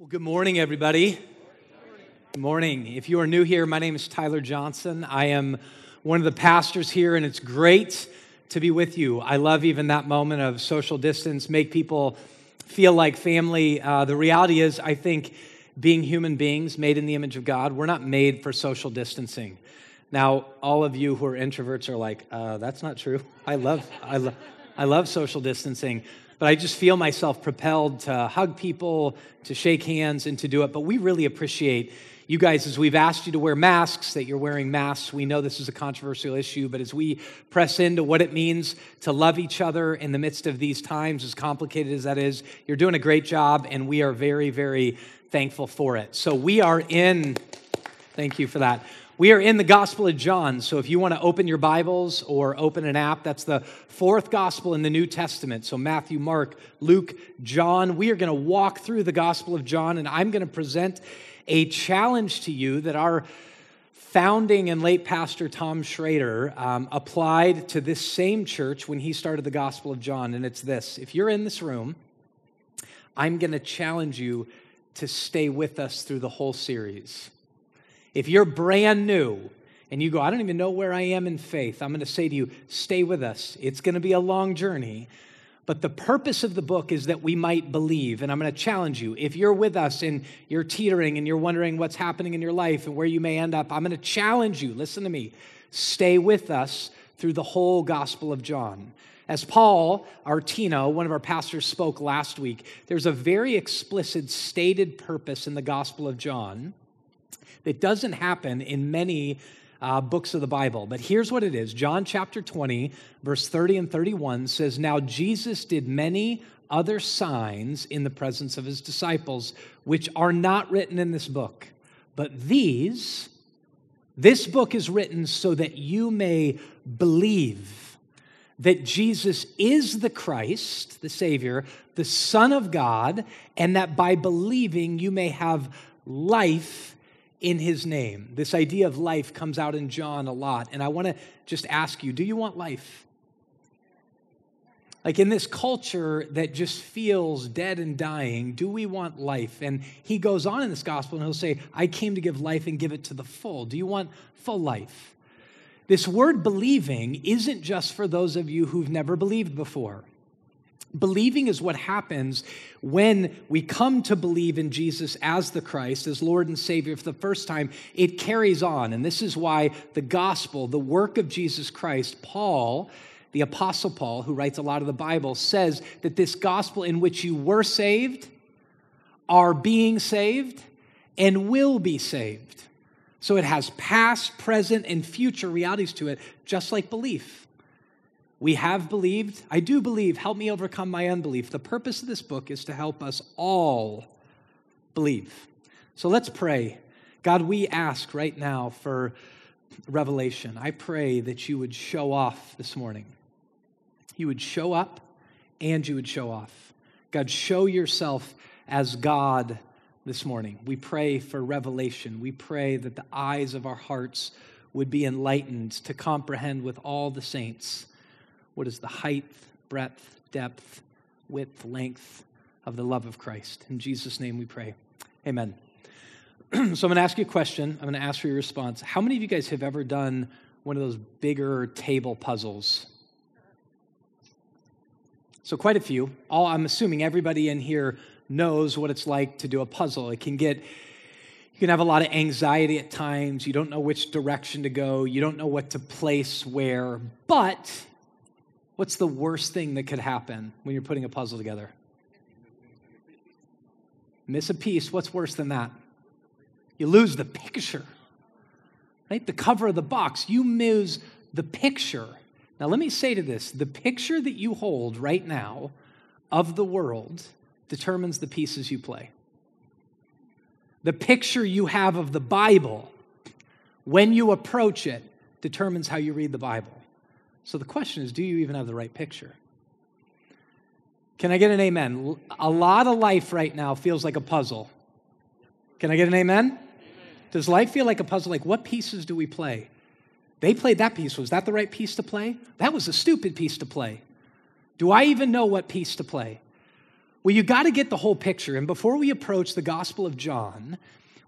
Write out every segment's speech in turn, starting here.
Well, good morning, everybody. Good morning. If you are new here, my name is Tyler Johnson. I am one of the pastors here, and it's great to be with you. I love even that moment of social distance, make people feel like family. The reality is, I think, being human beings made in the image of God, we're not made for social distancing. Now, all of you who are introverts are like, that's not true. I love social distancing. But I just feel myself propelled to hug people, to shake hands, and to do it. But we really appreciate you guys, as we've asked you to wear masks, that you're wearing masks. We know this is a controversial issue, but as we press into what it means to love each other in the midst of these times, as complicated as that is, you're doing a great job, and we are very, very thankful for it. So we are in, thank you for that. We are in the Gospel of John, so if you want to open your Bibles or open an app, that's the fourth Gospel in the New Testament. So Matthew, Mark, Luke, John. We are going to walk through the Gospel of John, and I'm going to present a challenge to you that our founding and late pastor Tom Schrader applied to this same church when he started the Gospel of John, and it's this. If you're in this room, I'm going to challenge you to stay with us through the whole series. If you're brand new and you go, I don't even know where I am in faith, I'm going to say to you, stay with us. It's going to be a long journey. But the purpose of the book is that we might believe. And I'm going to challenge you. If you're with us and you're teetering and you're wondering what's happening in your life and where you may end up, I'm going to challenge you. Listen to me. Stay with us through the whole Gospel of John. As Paul Artino, one of our pastors, spoke last week, there's a very explicit stated purpose in the Gospel of John. It doesn't happen in many books of the Bible, but here's what it is. John chapter 20, verse 30 and 31 says, "Now Jesus did many other signs in the presence of his disciples, which are not written in this book. But this book is written so that you may believe that Jesus is the Christ, the Savior, the Son of God, and that by believing you may have life in his name." This idea of life comes out in John a lot. And I want to just ask you, do you want life? Like in this culture that just feels dead and dying, do we want life? And he goes on in this gospel and he'll say, I came to give life and give it to the full. Do you want full life? This word believing isn't just for those of you who've never believed before. Believing is what happens when we come to believe in Jesus as the Christ, as Lord and Savior for the first time. It carries on. And this is why the gospel, the work of Jesus Christ, Paul, the Apostle Paul, who writes a lot of the Bible, says that this gospel in which you were saved, are being saved, and will be saved. So it has past, present, and future realities to it, just like belief. We have believed. I do believe. Help me overcome my unbelief. The purpose of this book is to help us all believe. So let's pray. God, we ask right now for revelation. I pray that you would show off this morning. You would show up and you would show off. God, show yourself as God this morning. We pray for revelation. We pray that the eyes of our hearts would be enlightened to comprehend with all the saints what is the height, breadth, depth, width, length of the love of Christ. In Jesus' name we pray. Amen. So I'm going to ask you a question. I'm going to ask for your response. How many of you guys have ever done one of those bigger table puzzles? So quite a few. I'm assuming everybody in here knows what it's like to do a puzzle. You can have a lot of anxiety at times. You don't know which direction to go. You don't know what to place where. But what's the worst thing that could happen when you're putting a puzzle together? Miss a piece. What's worse than that? You lose the picture, right? The cover of the box. You lose the picture. Now, let me say to this, the picture that you hold right now of the world determines the pieces you play. The picture you have of the Bible, when you approach it, determines how you read the Bible. So the question is, do you even have the right picture? Can I get an amen? A lot of life right now feels like a puzzle. Can I get an amen? Amen. Does life feel like a puzzle? Like, what pieces do we play? They played that piece. Was that the right piece to play? That was a stupid piece to play. Do I even know what piece to play? Well, you got to get the whole picture. And before we approach the Gospel of John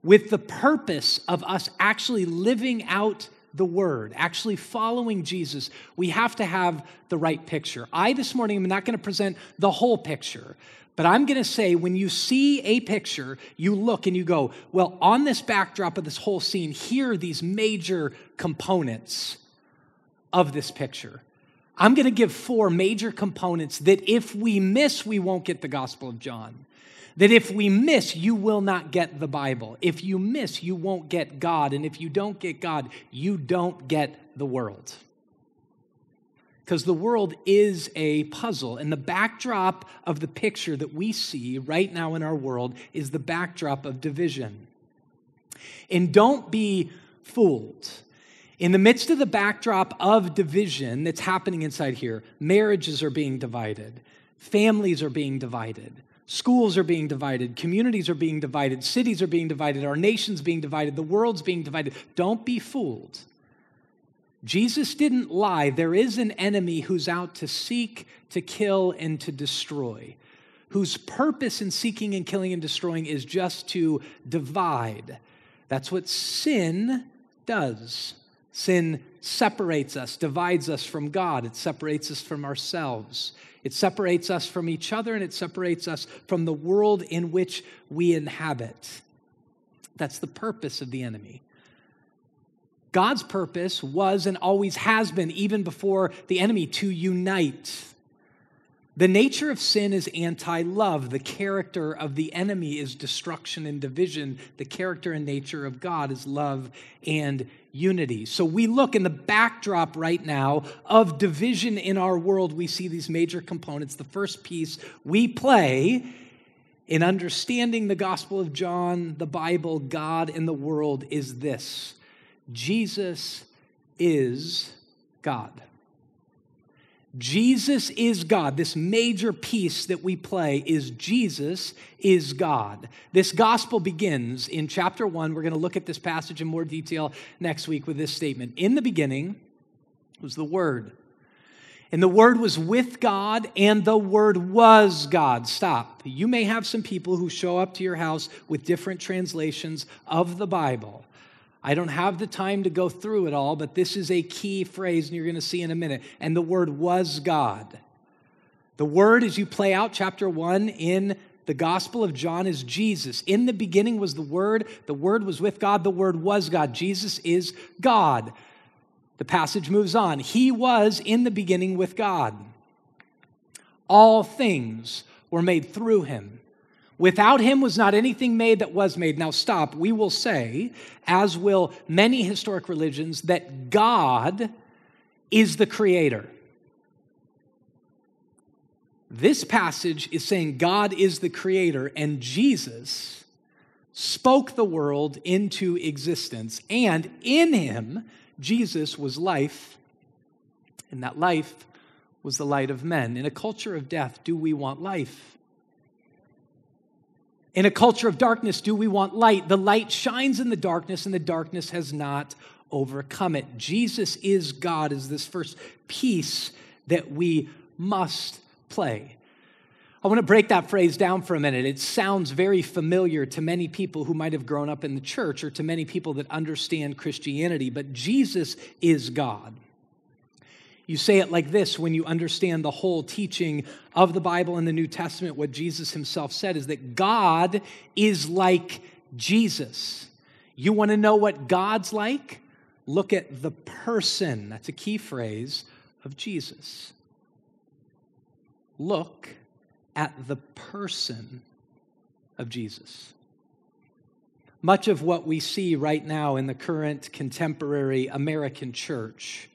with the purpose of us actually living out the word, actually following Jesus, we have to have the right picture. This morning, I'm not going to present the whole picture, but I'm going to say when you see a picture, you look and you go, well, on this backdrop of this whole scene, here are these major components of this picture. I'm going to give four major components that if we miss, we won't get the Gospel of John. That if we miss, you will not get the Bible. If you miss, you won't get God. And if you don't get God, you don't get the world. Because the world is a puzzle. And the backdrop of the picture that we see right now in our world is the backdrop of division. And don't be fooled. In the midst of the backdrop of division that's happening inside here, marriages are being divided, families are being divided, schools are being divided, communities are being divided, cities are being divided, our nation's being divided, the world's being divided. Don't be fooled. Jesus didn't lie. There is an enemy who's out to seek, to kill, and to destroy, whose purpose in seeking and killing and destroying is just to divide. That's what sin does. Sin separates us, divides us from God. It separates us from ourselves. It separates us from each other, and it separates us from the world in which we inhabit. That's the purpose of the enemy. God's purpose was and always has been, even before the enemy, to unite. The nature of sin is anti-love. The character of the enemy is destruction and division. The character and nature of God is love and unity. So we look in the backdrop right now of division in our world. We see these major components. The first piece we play in understanding the Gospel of John, the Bible, God, and the world is this: Jesus is God. Jesus is God. This major piece that we play is Jesus is God. This gospel begins in chapter 1. We're going to look at this passage in more detail next week with this statement. In the beginning was the Word, and the Word was with God, and the Word was God. Stop. You may have some people who show up to your house with different translations of the Bible. I don't have the time to go through it all, but this is a key phrase, and you're going to see in a minute. And the Word was God. The Word, as you play out chapter 1 in the Gospel of John, is Jesus. In the beginning was the Word was with God, the Word was God. Jesus is God. The passage moves on. He was in the beginning with God. All things were made through him. Without him was not anything made that was made. Now stop. We will say, as will many historic religions, that God is the creator. This passage is saying God is the creator, and Jesus spoke the world into existence. And in him, Jesus was life, and that life was the light of men. In a culture of death, do we want life? In a culture of darkness, do we want light? The light shines in the darkness, and the darkness has not overcome it. Jesus is God is this first piece that we must play. I want to break that phrase down for a minute. It sounds very familiar to many people who might have grown up in the church or to many people that understand Christianity, but Jesus is God. You say it like this when you understand the whole teaching of the Bible and the New Testament. What Jesus himself said is that God is like Jesus. You want to know what God's like? Look at the person. That's a key phrase of Jesus. Look at the person of Jesus. Much of what we see right now in the current contemporary American church,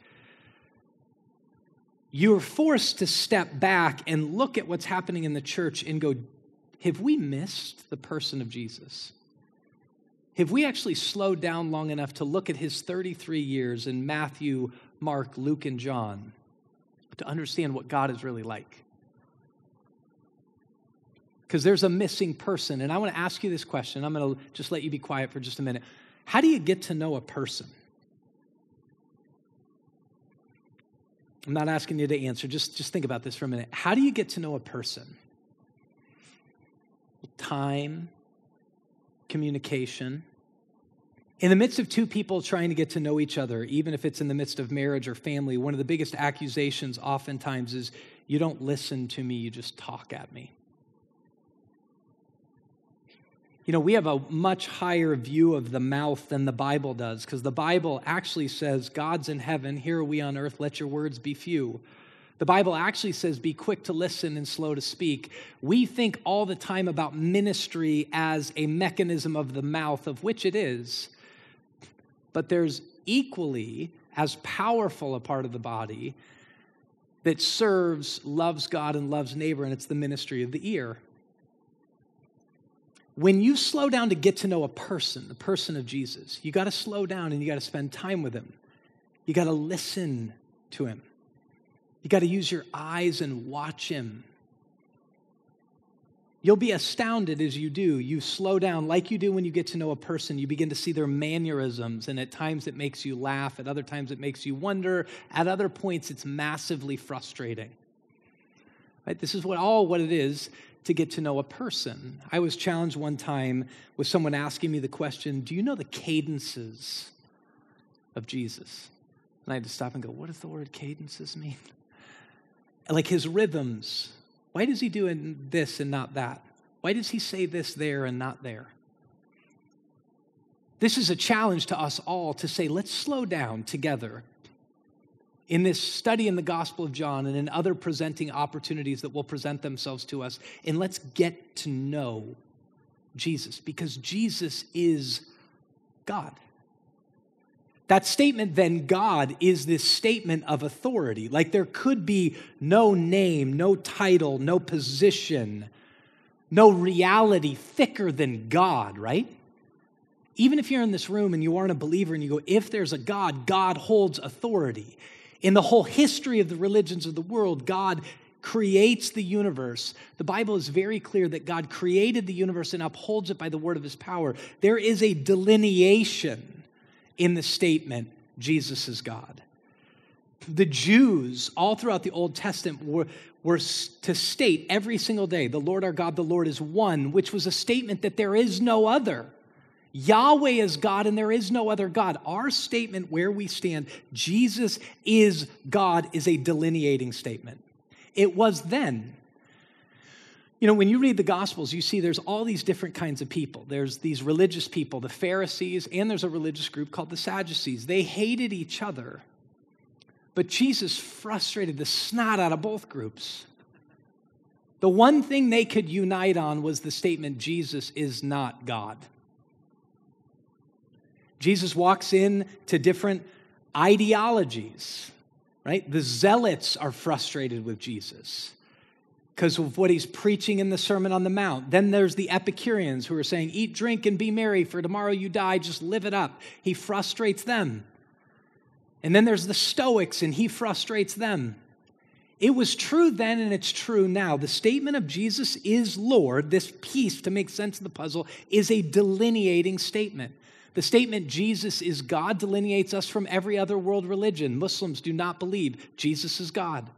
you're forced to step back and look at what's happening in the church and go, have we missed the person of Jesus? Have we actually slowed down long enough to look at his 33 years in Matthew, Mark, Luke, and John to understand what God is really like? Because there's a missing person. And I want to ask you this question. I'm going to just let you be quiet for just a minute. How do you get to know a person? I'm not asking you to answer. Just think about this for a minute. How do you get to know a person? time, communication. In the midst of two people trying to get to know each other, even if it's in the midst of marriage or family, one of the biggest accusations oftentimes is, you don't listen to me, you just talk at me. You know, we have a much higher view of the mouth than the Bible does, because the Bible actually says, God's in heaven, here are we on earth, let your words be few. The Bible actually says, be quick to listen and slow to speak. We think all the time about ministry as a mechanism of the mouth, of which it is, but there's equally as powerful a part of the body that serves, loves God, and loves neighbor, and it's the ministry of the ear. When you slow down to get to know a person, the person of Jesus, you got to slow down and you got to spend time with him. You got to listen to him. You got to use your eyes and watch him. You'll be astounded as you do. You slow down like you do when you get to know a person. You begin to see their mannerisms, and at times it makes you laugh. At other times it makes you wonder. At other points it's massively frustrating. Right? This is what it is to get to know a person. I was challenged one time with someone asking me the question, do you know the cadences of Jesus? And I had to stop and go, what does the word cadences mean? Like his rhythms. Why does he do this and not that? Why does he say this there and not there? This is a challenge to us all to say, let's slow down together in this study in the Gospel of John and in other presenting opportunities that will present themselves to us, and let's get to know Jesus, because Jesus is God. That statement, then, God, is this statement of authority. Like there could be no name, no title, no position, no reality thicker than God, right? Even if you're in this room and you aren't a believer and you go, if there's a God, God holds authority. In the whole history of the religions of the world, God creates the universe. The Bible is very clear that God created the universe and upholds it by the word of his power. There is a delineation in the statement, Jesus is God. The Jews, all throughout the Old Testament, were to state every single day, the Lord our God, the Lord is one, which was a statement that there is no other. Yahweh is God and there is no other God. Our statement where we stand, Jesus is God, is a delineating statement. It was then. You know, when you read the Gospels, you see there's all these different kinds of people. There's these religious people, the Pharisees, and there's a religious group called the Sadducees. They hated each other, but Jesus frustrated the snot out of both groups. The one thing they could unite on was the statement, Jesus is not God. Jesus walks in to different ideologies, right? The zealots are frustrated with Jesus because of what he's preaching in the Sermon on the Mount. Then there's the Epicureans who are saying, eat, drink, and be merry, for tomorrow you die, just live it up. He frustrates them. And then there's the Stoics, and he frustrates them. It was true then, and it's true now. The statement of Jesus is Lord, this piece to make sense of the puzzle, is a delineating statement. The statement Jesus is God delineates us from every other world religion. Muslims do not believe Jesus is God.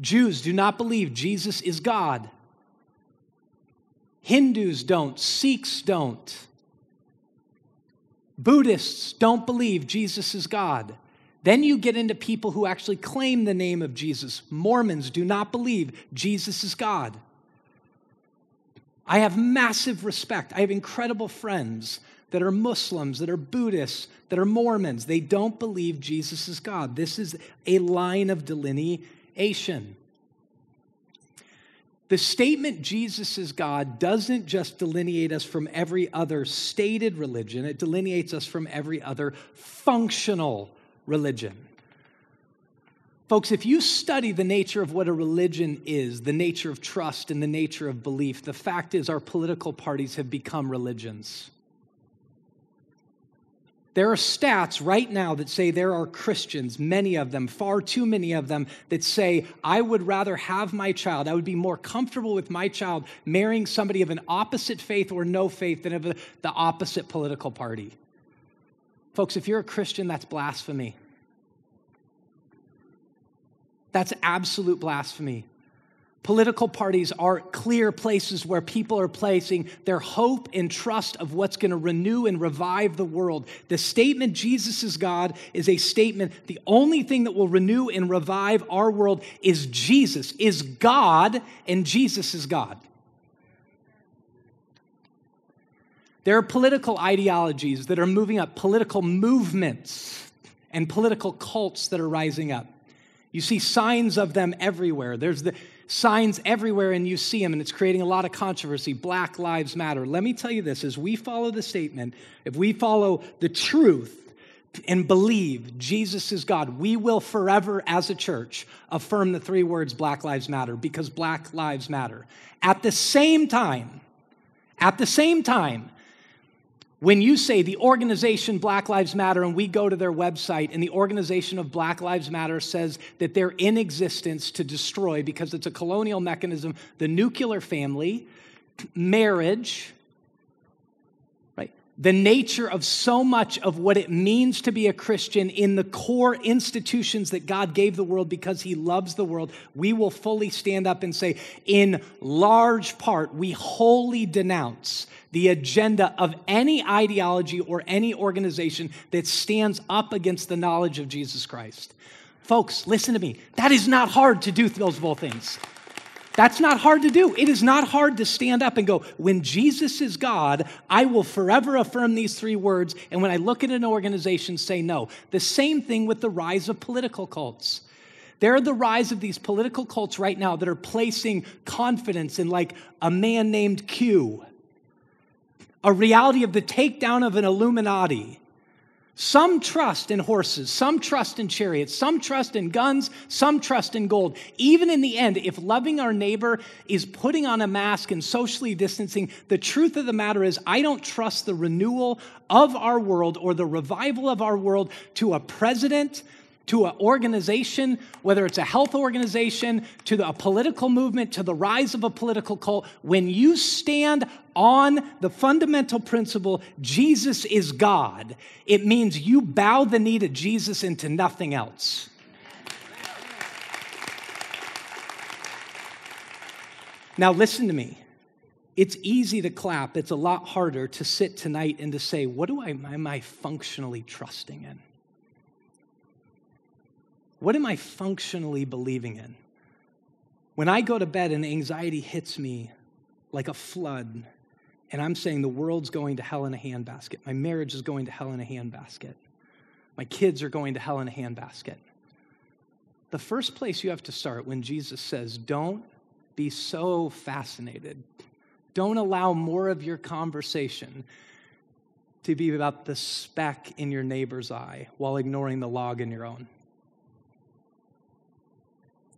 Jews do not believe Jesus is God. Hindus don't. Sikhs don't. Buddhists don't believe Jesus is God. Then you get into people who actually claim the name of Jesus. Mormons do not believe Jesus is God. I have massive respect. I have incredible friends that are Muslims, that are Buddhists, that are Mormons. They don't believe Jesus is God. This is a line of delineation. The statement Jesus is God doesn't just delineate us from every other stated religion, it delineates us from every other functional religion. Folks, if you study the nature of what a religion is, the nature of trust and the nature of belief, the fact is our political parties have become religions. There are stats right now that say there are Christians, many of them, far too many of them, that say, I would rather have my child, I would be more comfortable with my child marrying somebody of an opposite faith or no faith than of the opposite political party. Folks, if you're a Christian, that's blasphemy. That's absolute blasphemy. Political parties are clear places where people are placing their hope and trust of what's going to renew and revive the world. The statement, Jesus is God, is a statement. The only thing that will renew and revive our world is Jesus, is God, and Jesus is God. There are political ideologies that are moving up, political movements, and political cults that are rising up. You see signs of them everywhere. There's the signs everywhere, and you see them, and it's creating a lot of controversy. Black Lives Matter. Let me tell you this, as we follow the statement, if we follow the truth and believe Jesus is God, we will forever, as a church, affirm the three words Black Lives Matter, because Black Lives Matter. At the same time, when you say the organization Black Lives Matter and we go to their website and the organization of Black Lives Matter says that they're in existence to destroy because it's a colonial mechanism, the nuclear family, marriage, right? The nature of so much of what it means to be a Christian in the core institutions that God gave the world because he loves the world, we will fully stand up and say, in large part, we wholly denounce the agenda of any ideology or any organization that stands up against the knowledge of Jesus Christ. Folks, listen to me. That is not hard to do those both things. That's not hard to do. It is not hard to stand up and go, when Jesus is God, I will forever affirm these three words. And when I look at an organization, say no. The same thing with the rise of political cults. There are the rise of these political cults right now that are placing confidence in like a man named Q, a reality of the takedown of an Illuminati. Some trust in horses, some trust in chariots, some trust in guns, some trust in gold. Even in the end, if loving our neighbor is putting on a mask and socially distancing, the truth of the matter is I don't trust the renewal of our world or the revival of our world to a president, to an organization, whether it's a health organization, to a political movement, to the rise of a political cult. When you stand on the fundamental principle, Jesus is God, it means you bow the knee to Jesus and to nothing else. Now listen to me. It's easy to clap. It's a lot harder to sit tonight and to say, what am I functionally trusting in? What am I functionally believing in? When I go to bed and anxiety hits me like a flood, and I'm saying the world's going to hell in a handbasket. My marriage is going to hell in a handbasket. My kids are going to hell in a handbasket. The first place you have to start when Jesus says, don't be so fascinated. Don't allow more of your conversation to be about the speck in your neighbor's eye while ignoring the log in your own.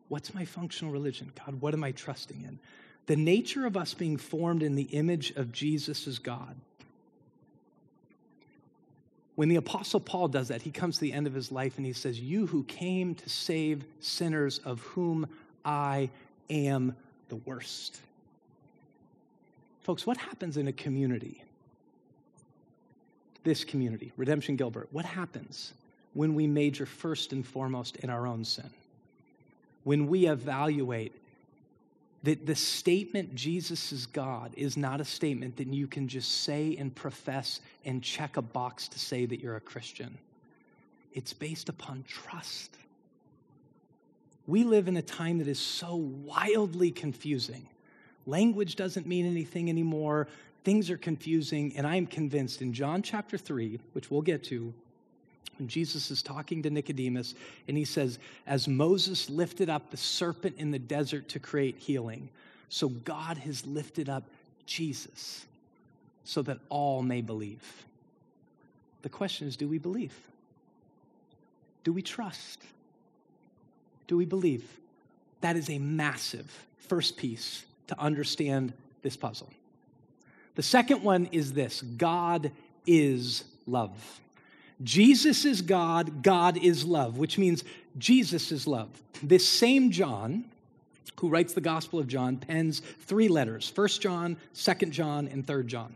What's my functional religion? God, what am I trusting in? The nature of us being formed in the image of Jesus as God. When the Apostle Paul does that, he comes to the end of his life and he says, you who came to save sinners, of whom I am the worst. Folks, what happens in a community? This community, Redemption Gilbert, what happens when we major first and foremost in our own sin? When we evaluate that the statement Jesus is God is not a statement that you can just say and profess and check a box to say that you're a Christian. It's based upon trust. We live in a time that is so wildly confusing. Language doesn't mean anything anymore. Things are confusing, and I am convinced in John chapter 3, which we'll get to, when Jesus is talking to Nicodemus, and he says, as Moses lifted up the serpent in the desert to create healing, so God has lifted up Jesus so that all may believe. The question is, do we believe? Do we trust? Do we believe? That is a massive first piece to understand this puzzle. The second one is this: God is love. Jesus is God, God is love, which means Jesus is love. This same John, who writes the Gospel of John, pens three letters, 1 John, 2 John, and 3 John.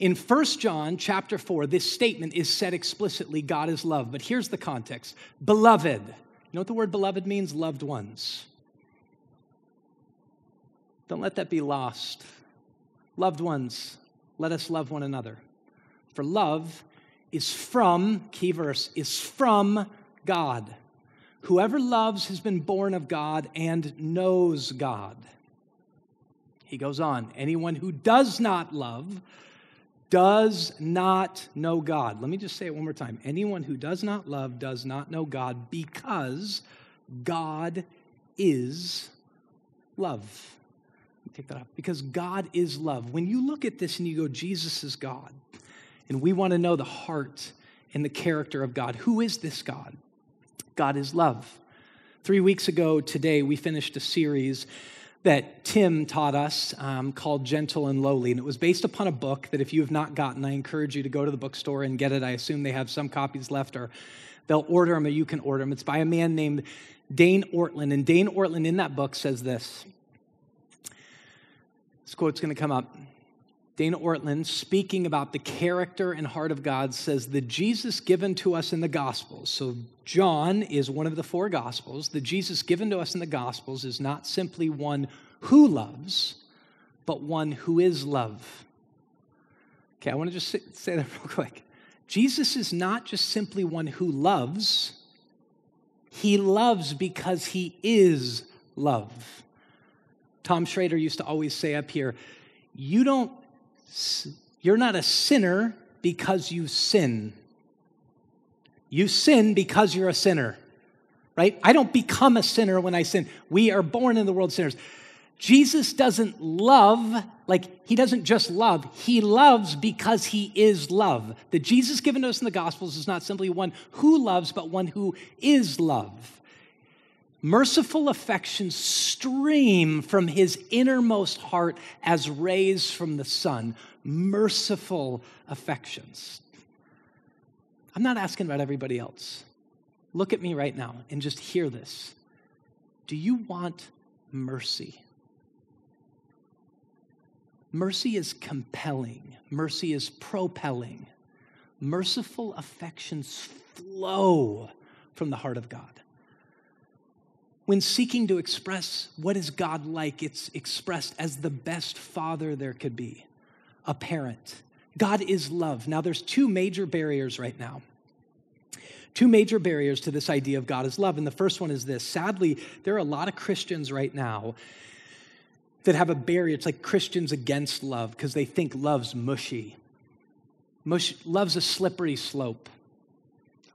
In 1 John chapter 4, this statement is said explicitly, God is love. But here's the context. Beloved. You know what the word beloved means? Loved ones. Don't let that be lost. Loved ones, let us love one another. For love is from, key verse, is from God. Whoever loves has been born of God and knows God. He goes on, anyone who does not love does not know God. Let me just say it one more time. Anyone who does not love does not know God, because God is love. Take that off. Because God is love. When you look at this and you go, Jesus is God, and we want to know the heart and the character of God. Who is this God? God is love. 3 weeks ago today, we finished a series that Tim taught us called Gentle and Lowly. And it was based upon a book that if you have not gotten, I encourage you to go to the bookstore and get it. I assume they have some copies left, or they'll order them, or you can order them. It's by a man named Dane Ortlund. And Dane Ortlund in that book says this. This quote's going to come up. Dane Ortlund, speaking about the character and heart of God, says, the Jesus given to us in the Gospels, so John is one of the four Gospels, the Jesus given to us in the Gospels is not simply one who loves, but one who is love. Okay, I want to just say that real quick. Jesus is not just simply one who loves. He loves because he is love. Tom Schrader used to always say up here, you're not a sinner because you sin. You sin because you're a sinner, right? I don't become a sinner when I sin. We are born in the world sinners. Jesus doesn't love, like he doesn't just love. He loves because he is love. The Jesus given to us in the Gospels is not simply one who loves, but one who is love. Merciful affections stream from his innermost heart as rays from the sun. Merciful affections. I'm not asking about everybody else. Look at me right now and just hear this. Do you want mercy? Mercy is compelling. Mercy is propelling. Merciful affections flow from the heart of God. When seeking to express what is God like, it's expressed as the best father there could be, a parent. God is love. Now, there's two major barriers right now. Two major barriers to this idea of God is love. And the first one is this. Sadly, there are a lot of Christians right now that have a barrier. It's like Christians against love because they think love's mushy. Love's a slippery slope.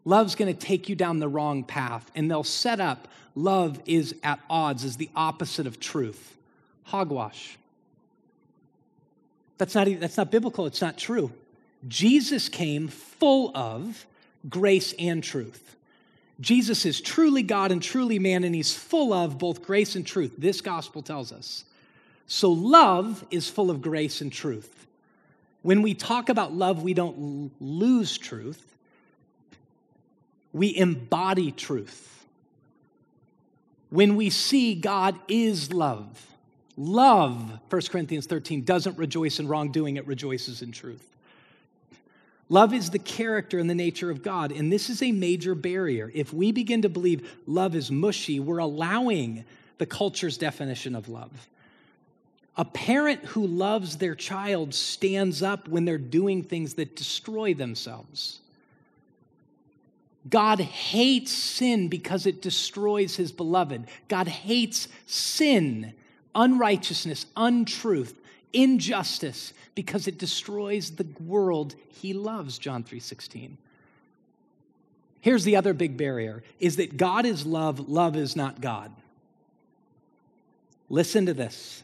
Love's going to take you down the wrong path, and they'll set up love is at odds, is the opposite of truth. Hogwash. That's not biblical. It's not true. Jesus came full of grace and truth. Jesus is truly God and truly man, and he's full of both grace and truth. This gospel tells us. So love is full of grace and truth. When we talk about love, we don't lose truth. We embody truth. When we see God is love, 1 Corinthians 13, doesn't rejoice in wrongdoing, it rejoices in truth. Love is the character and the nature of God, and this is a major barrier. If we begin to believe love is mushy, we're allowing the culture's definition of love. A parent who loves their child stands up when they're doing things that destroy themselves. God hates sin because it destroys his beloved. God hates sin, unrighteousness, untruth, injustice, because it destroys the world he loves, John 3:16. Here's the other big barrier, is that God is love, love is not God. Listen to this.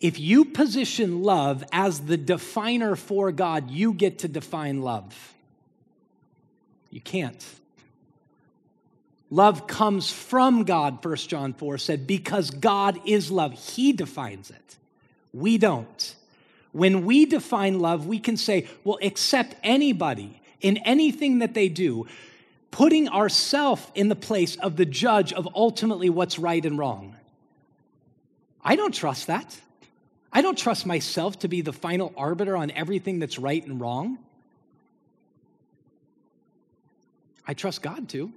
If you position love as the definer for God, you get to define love. You can't. Love comes from God, 1 John 4 said, because God is love. He defines it. We don't. When we define love, we can say, well, accept anybody in anything that they do, putting ourselves in the place of the judge of ultimately what's right and wrong. I don't trust that. I don't trust myself to be the final arbiter on everything that's right and wrong. I trust God to.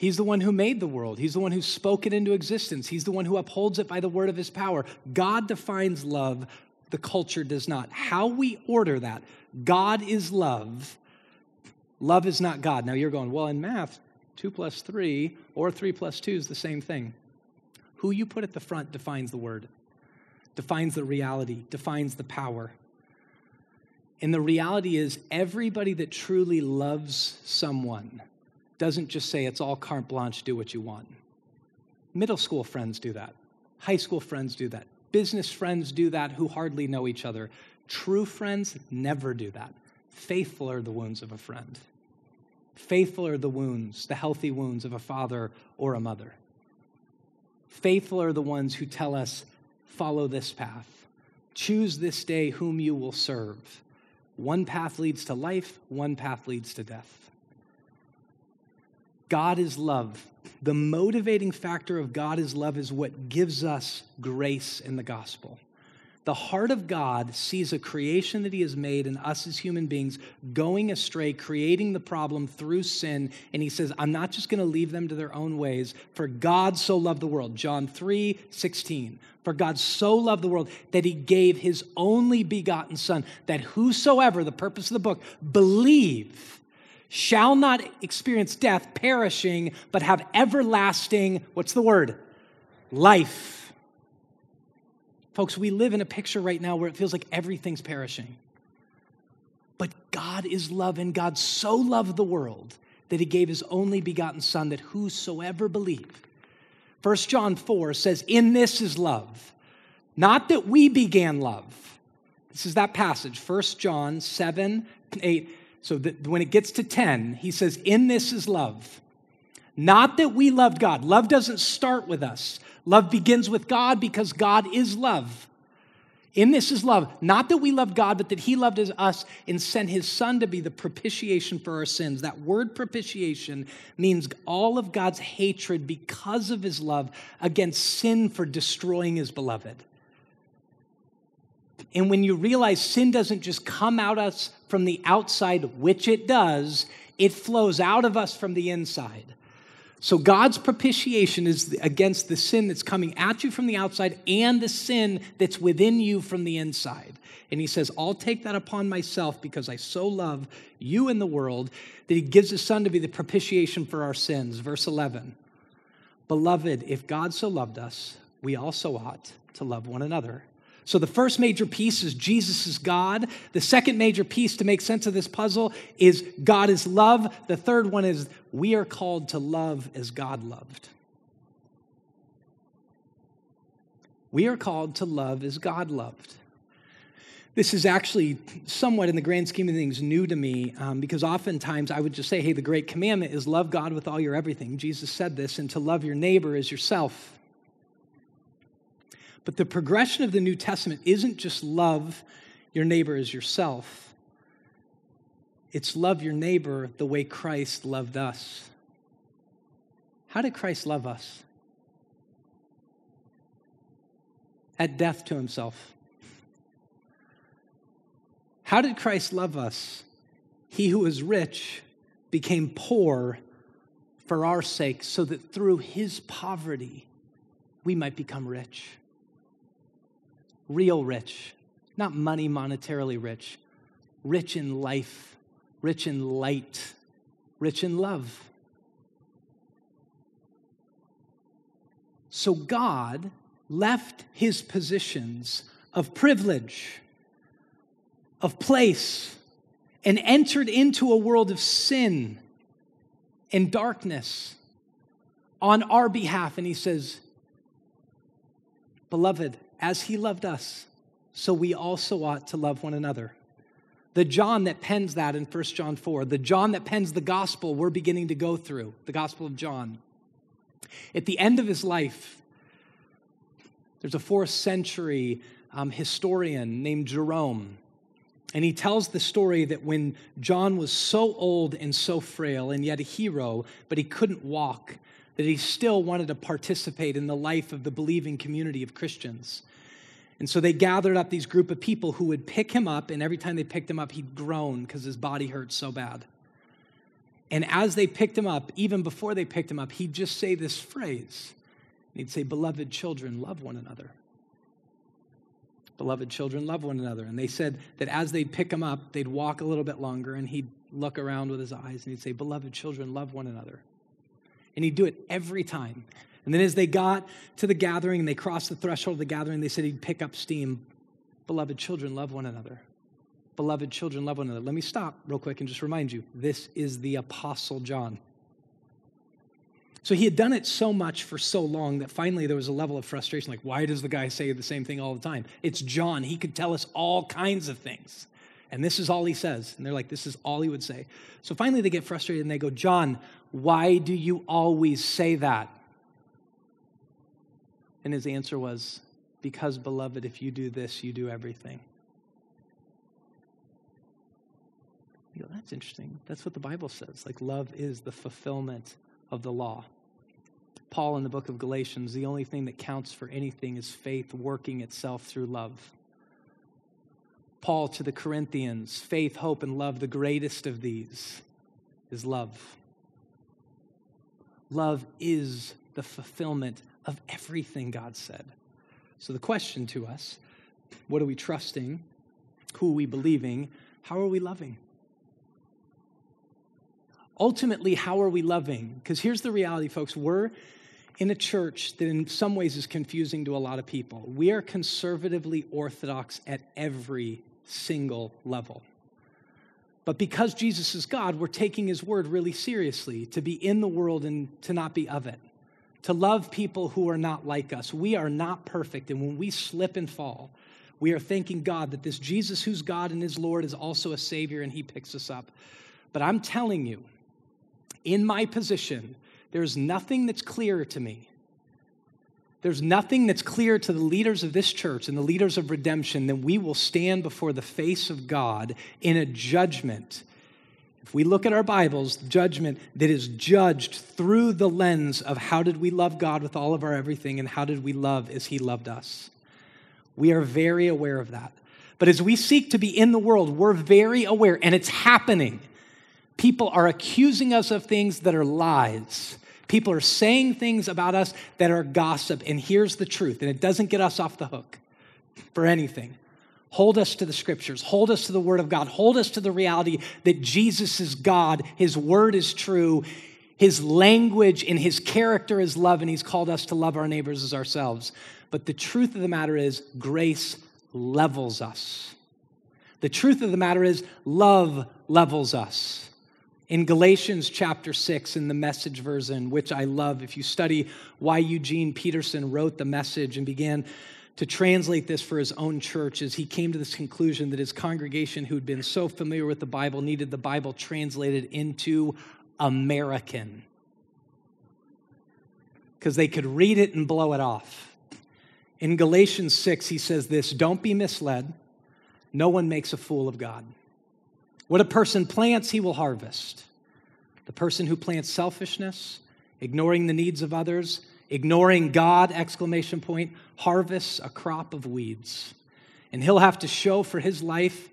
He's the one who made the world. He's the one who spoke it into existence. He's the one who upholds it by the word of his power. God defines love. The culture does not. How we order that. God is love. Love is not God. Now you're going, well, in math, 2 + 3 or 3 + 2 is the same thing. Who you put at the front defines the word, defines the reality, defines the power. And the reality is everybody that truly loves someone doesn't just say it's all carte blanche, do what you want. Middle school friends do that. High school friends do that. Business friends do that who hardly know each other. True friends never do that. Faithful are the wounds of a friend. Faithful are the wounds, the healthy wounds of a father or a mother. Faithful are the ones who tell us, follow this path. Choose this day whom you will serve. One path leads to life, one path leads to death. God is love. The motivating factor of God is love is what gives us grace in the gospel. The heart of God sees a creation that he has made and us as human beings going astray, creating the problem through sin. And he says, I'm not just going to leave them to their own ways. For God so loved the world, John 3:16. For God so loved the world that he gave his only begotten son, that whosoever, the purpose of the book, believe shall not experience death, perishing, but have everlasting, what's the word? Life. Folks, we live in a picture right now where it feels like everything's perishing. But God is love, and God so loved the world that he gave his only begotten son, that whosoever believe. 1 John 4 says, in this is love. Not that we began love. This is that passage, 1 John 7, 8. So that when it gets to 10, he says, in this is love. Not that we loved God. Love doesn't start with us. Love begins with God, because God is love. In this is love. Not that we loved God, but that he loved us and sent his son to be the propitiation for our sins. That word propitiation means all of God's hatred because of his love against sin for destroying his beloved. And when you realize sin doesn't just come out us from the outside, which it does, it flows out of us from the inside. So God's propitiation is against the sin that's coming at you from the outside and the sin that's within you from the inside. And he says, I'll take that upon myself because I so love you and the world that he gives his son to be the propitiation for our sins. Verse 11, beloved, if God so loved us, we also ought to love one another. So the first major piece is Jesus is God. The second major piece to make sense of this puzzle is God is love. The third one is we are called to love as God loved. We are called to love as God loved. This is actually somewhat, in the grand scheme of things, new to me because oftentimes I would just say, hey, the great commandment is love God with all your everything. Jesus said this, and to love your neighbor as yourself. But the progression of the New Testament isn't just love your neighbor as yourself. It's love your neighbor the way Christ loved us. How did Christ love us? At death to himself. How did Christ love us? He who is rich became poor for our sake, so that through his poverty we might become rich. Real rich, not money monetarily rich, rich in life, rich in light, rich in love. So God left his positions of privilege, of place, and entered into a world of sin and darkness on our behalf. And he says, beloved, as he loved us, so we also ought to love one another. The John that pens that in 1 John 4, the John that pens the gospel we're beginning to go through, the Gospel of John. At the end of his life, there's a 4th century historian named Jerome, and he tells the story that when John was so old and so frail and yet a hero, but he couldn't walk, that he still wanted to participate in the life of the believing community of Christians. And so they gathered up these group of people who would pick him up, and every time they picked him up, he'd groan because his body hurt so bad. And as they picked him up, even before they picked him up, he'd just say this phrase. He'd say, beloved children, love one another. Beloved children, love one another. And they said that as they'd pick him up, they'd walk a little bit longer and he'd look around with his eyes and he'd say, beloved children, love one another. And he'd do it every time. And then as they got to the gathering and they crossed the threshold of the gathering, they said he'd pick up steam. Beloved children, love one another. Beloved children, love one another. Let me stop real quick and just remind you, this is the Apostle John. So he had done it so much for so long that finally there was a level of frustration, like, why does the guy say the same thing all the time? It's John. He could tell us all kinds of things. And this is all he says. And they're like, this is all he would say. So finally they get frustrated and they go, John, why do you always say that? And his answer was, because, beloved, if you do this, you do everything. You go, that's interesting. That's what the Bible says. Like, love is the fulfillment of the law. Paul in the book of Galatians, the only thing that counts for anything is faith working itself through love. Paul to the Corinthians, faith, hope, and love, the greatest of these is love. Love is the fulfillment of everything God said. So the question to us, what are we trusting? Who are we believing? How are we loving? Ultimately, how are we loving? Because here's the reality, folks. We're in a church that in some ways is confusing to a lot of people. We are conservatively orthodox at every single level. But because Jesus is God, we're taking his word really seriously, to be in the world and to not be of it, to love people who are not like us. We are not perfect. And when we slip and fall, we are thanking God that this Jesus who's God and is Lord is also a Savior and he picks us up. But I'm telling you, in my position, there's nothing that's clearer to me. There's nothing that's clearer to the leaders of this church and the leaders of Redemption than we will stand before the face of God in a judgment. If we look at our Bibles, judgment that is judged through the lens of how did we love God with all of our everything and how did we love as he loved us. We are very aware of that. But as we seek to be in the world, we're very aware, and it's happening. People are accusing us of things that are lies. People are saying things about us that are gossip. And here's the truth, and it doesn't get us off the hook for anything. Hold us to the scriptures. Hold us to the word of God. Hold us to the reality that Jesus is God. His word is true. His language and his character is love, and he's called us to love our neighbors as ourselves. But the truth of the matter is, grace levels us. The truth of the matter is, love levels us. In Galatians chapter 6, in the Message version, which I love, if you study why Eugene Peterson wrote the Message and began to translate this for his own church, as he came to this conclusion that his congregation, who'd been so familiar with the Bible, needed the Bible translated into American, because they could read it and blow it off. In Galatians 6, he says this, "Don't be misled. No one makes a fool of God. What a person plants, he will harvest. The person who plants selfishness, ignoring the needs of others, ignoring God, ! Harvests a crop of weeds. And he'll have to show for his life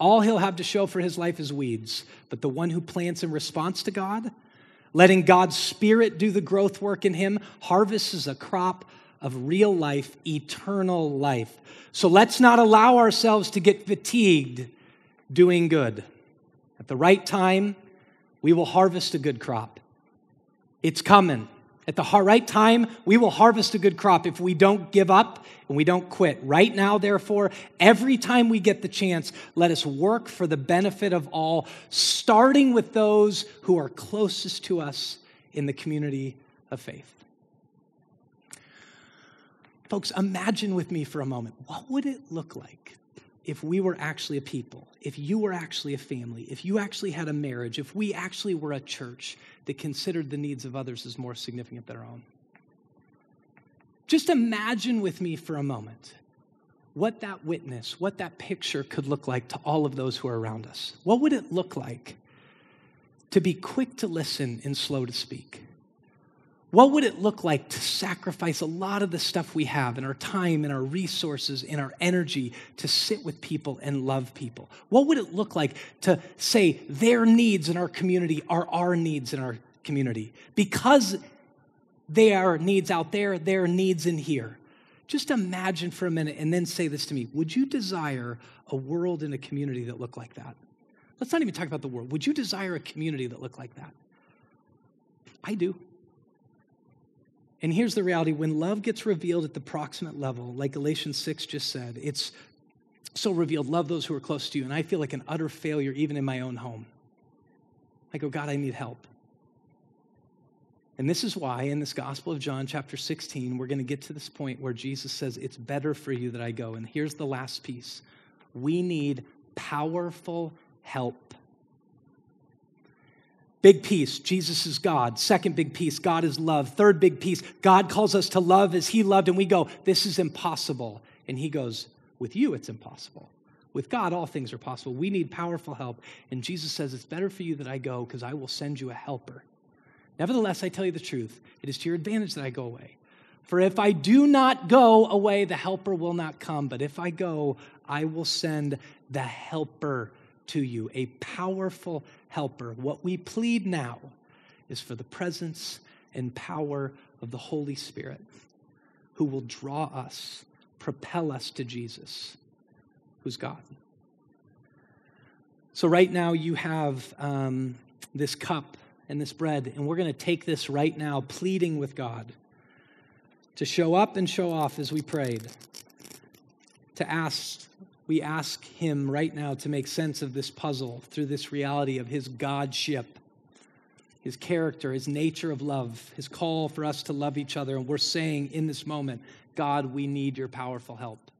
is weeds. But the one who plants in response to God, letting God's Spirit do the growth work in him, harvests a crop of real life, eternal life. So let's not allow ourselves to get fatigued doing good. At the right time, we will harvest a good crop. It's coming. At the right time, we will harvest a good crop if we don't give up and we don't quit. Right now, therefore, every time we get the chance, let us work for the benefit of all, starting with those who are closest to us in the community of faith." Folks, imagine with me for a moment, what would it look like if we were actually a people, if you were actually a family, if you actually had a marriage, if we actually were a church that considered the needs of others as more significant than our own? Just imagine with me for a moment what that witness, what that picture could look like to all of those who are around us. What would it look like to be quick to listen and slow to speak? What would it look like to sacrifice a lot of the stuff we have in our time, in our resources, in our energy to sit with people and love people? What would it look like to say their needs in our community are our needs in our community? Because they are needs out there, their needs in here. Just imagine for a minute and then say this to me. Would you desire a world and a community that look like that? Let's not even talk about the world. Would you desire a community that look like that? I do. And here's the reality. When love gets revealed at the proximate level, like Galatians 6 just said, it's so revealed, love those who are close to you. And I feel like an utter failure even in my own home. I go, God, I need help. And this is why in this Gospel of John chapter 16, we're going to get to this point where Jesus says, it's better for you that I go. And here's the last piece. We need powerful help. Big piece, Jesus is God. Second big piece, God is love. Third big piece, God calls us to love as he loved, and we go, this is impossible. And he goes, with you, it's impossible. With God, all things are possible. We need powerful help. And Jesus says, it's better for you that I go because I will send you a helper. Nevertheless, I tell you the truth, it is to your advantage that I go away. For if I do not go away, the helper will not come. But if I go, I will send the helper to you, a powerful helper. What we plead now is for the presence and power of the Holy Spirit, who will draw us, propel us to Jesus, who's God. So right now you have this cup and this bread, and we're going to take this right now, pleading with God to show up and show off as we prayed, to ask. We ask him right now to make sense of this puzzle through this reality of his Godship, his character, his nature of love, his call for us to love each other. And we're saying in this moment, God, we need your powerful help.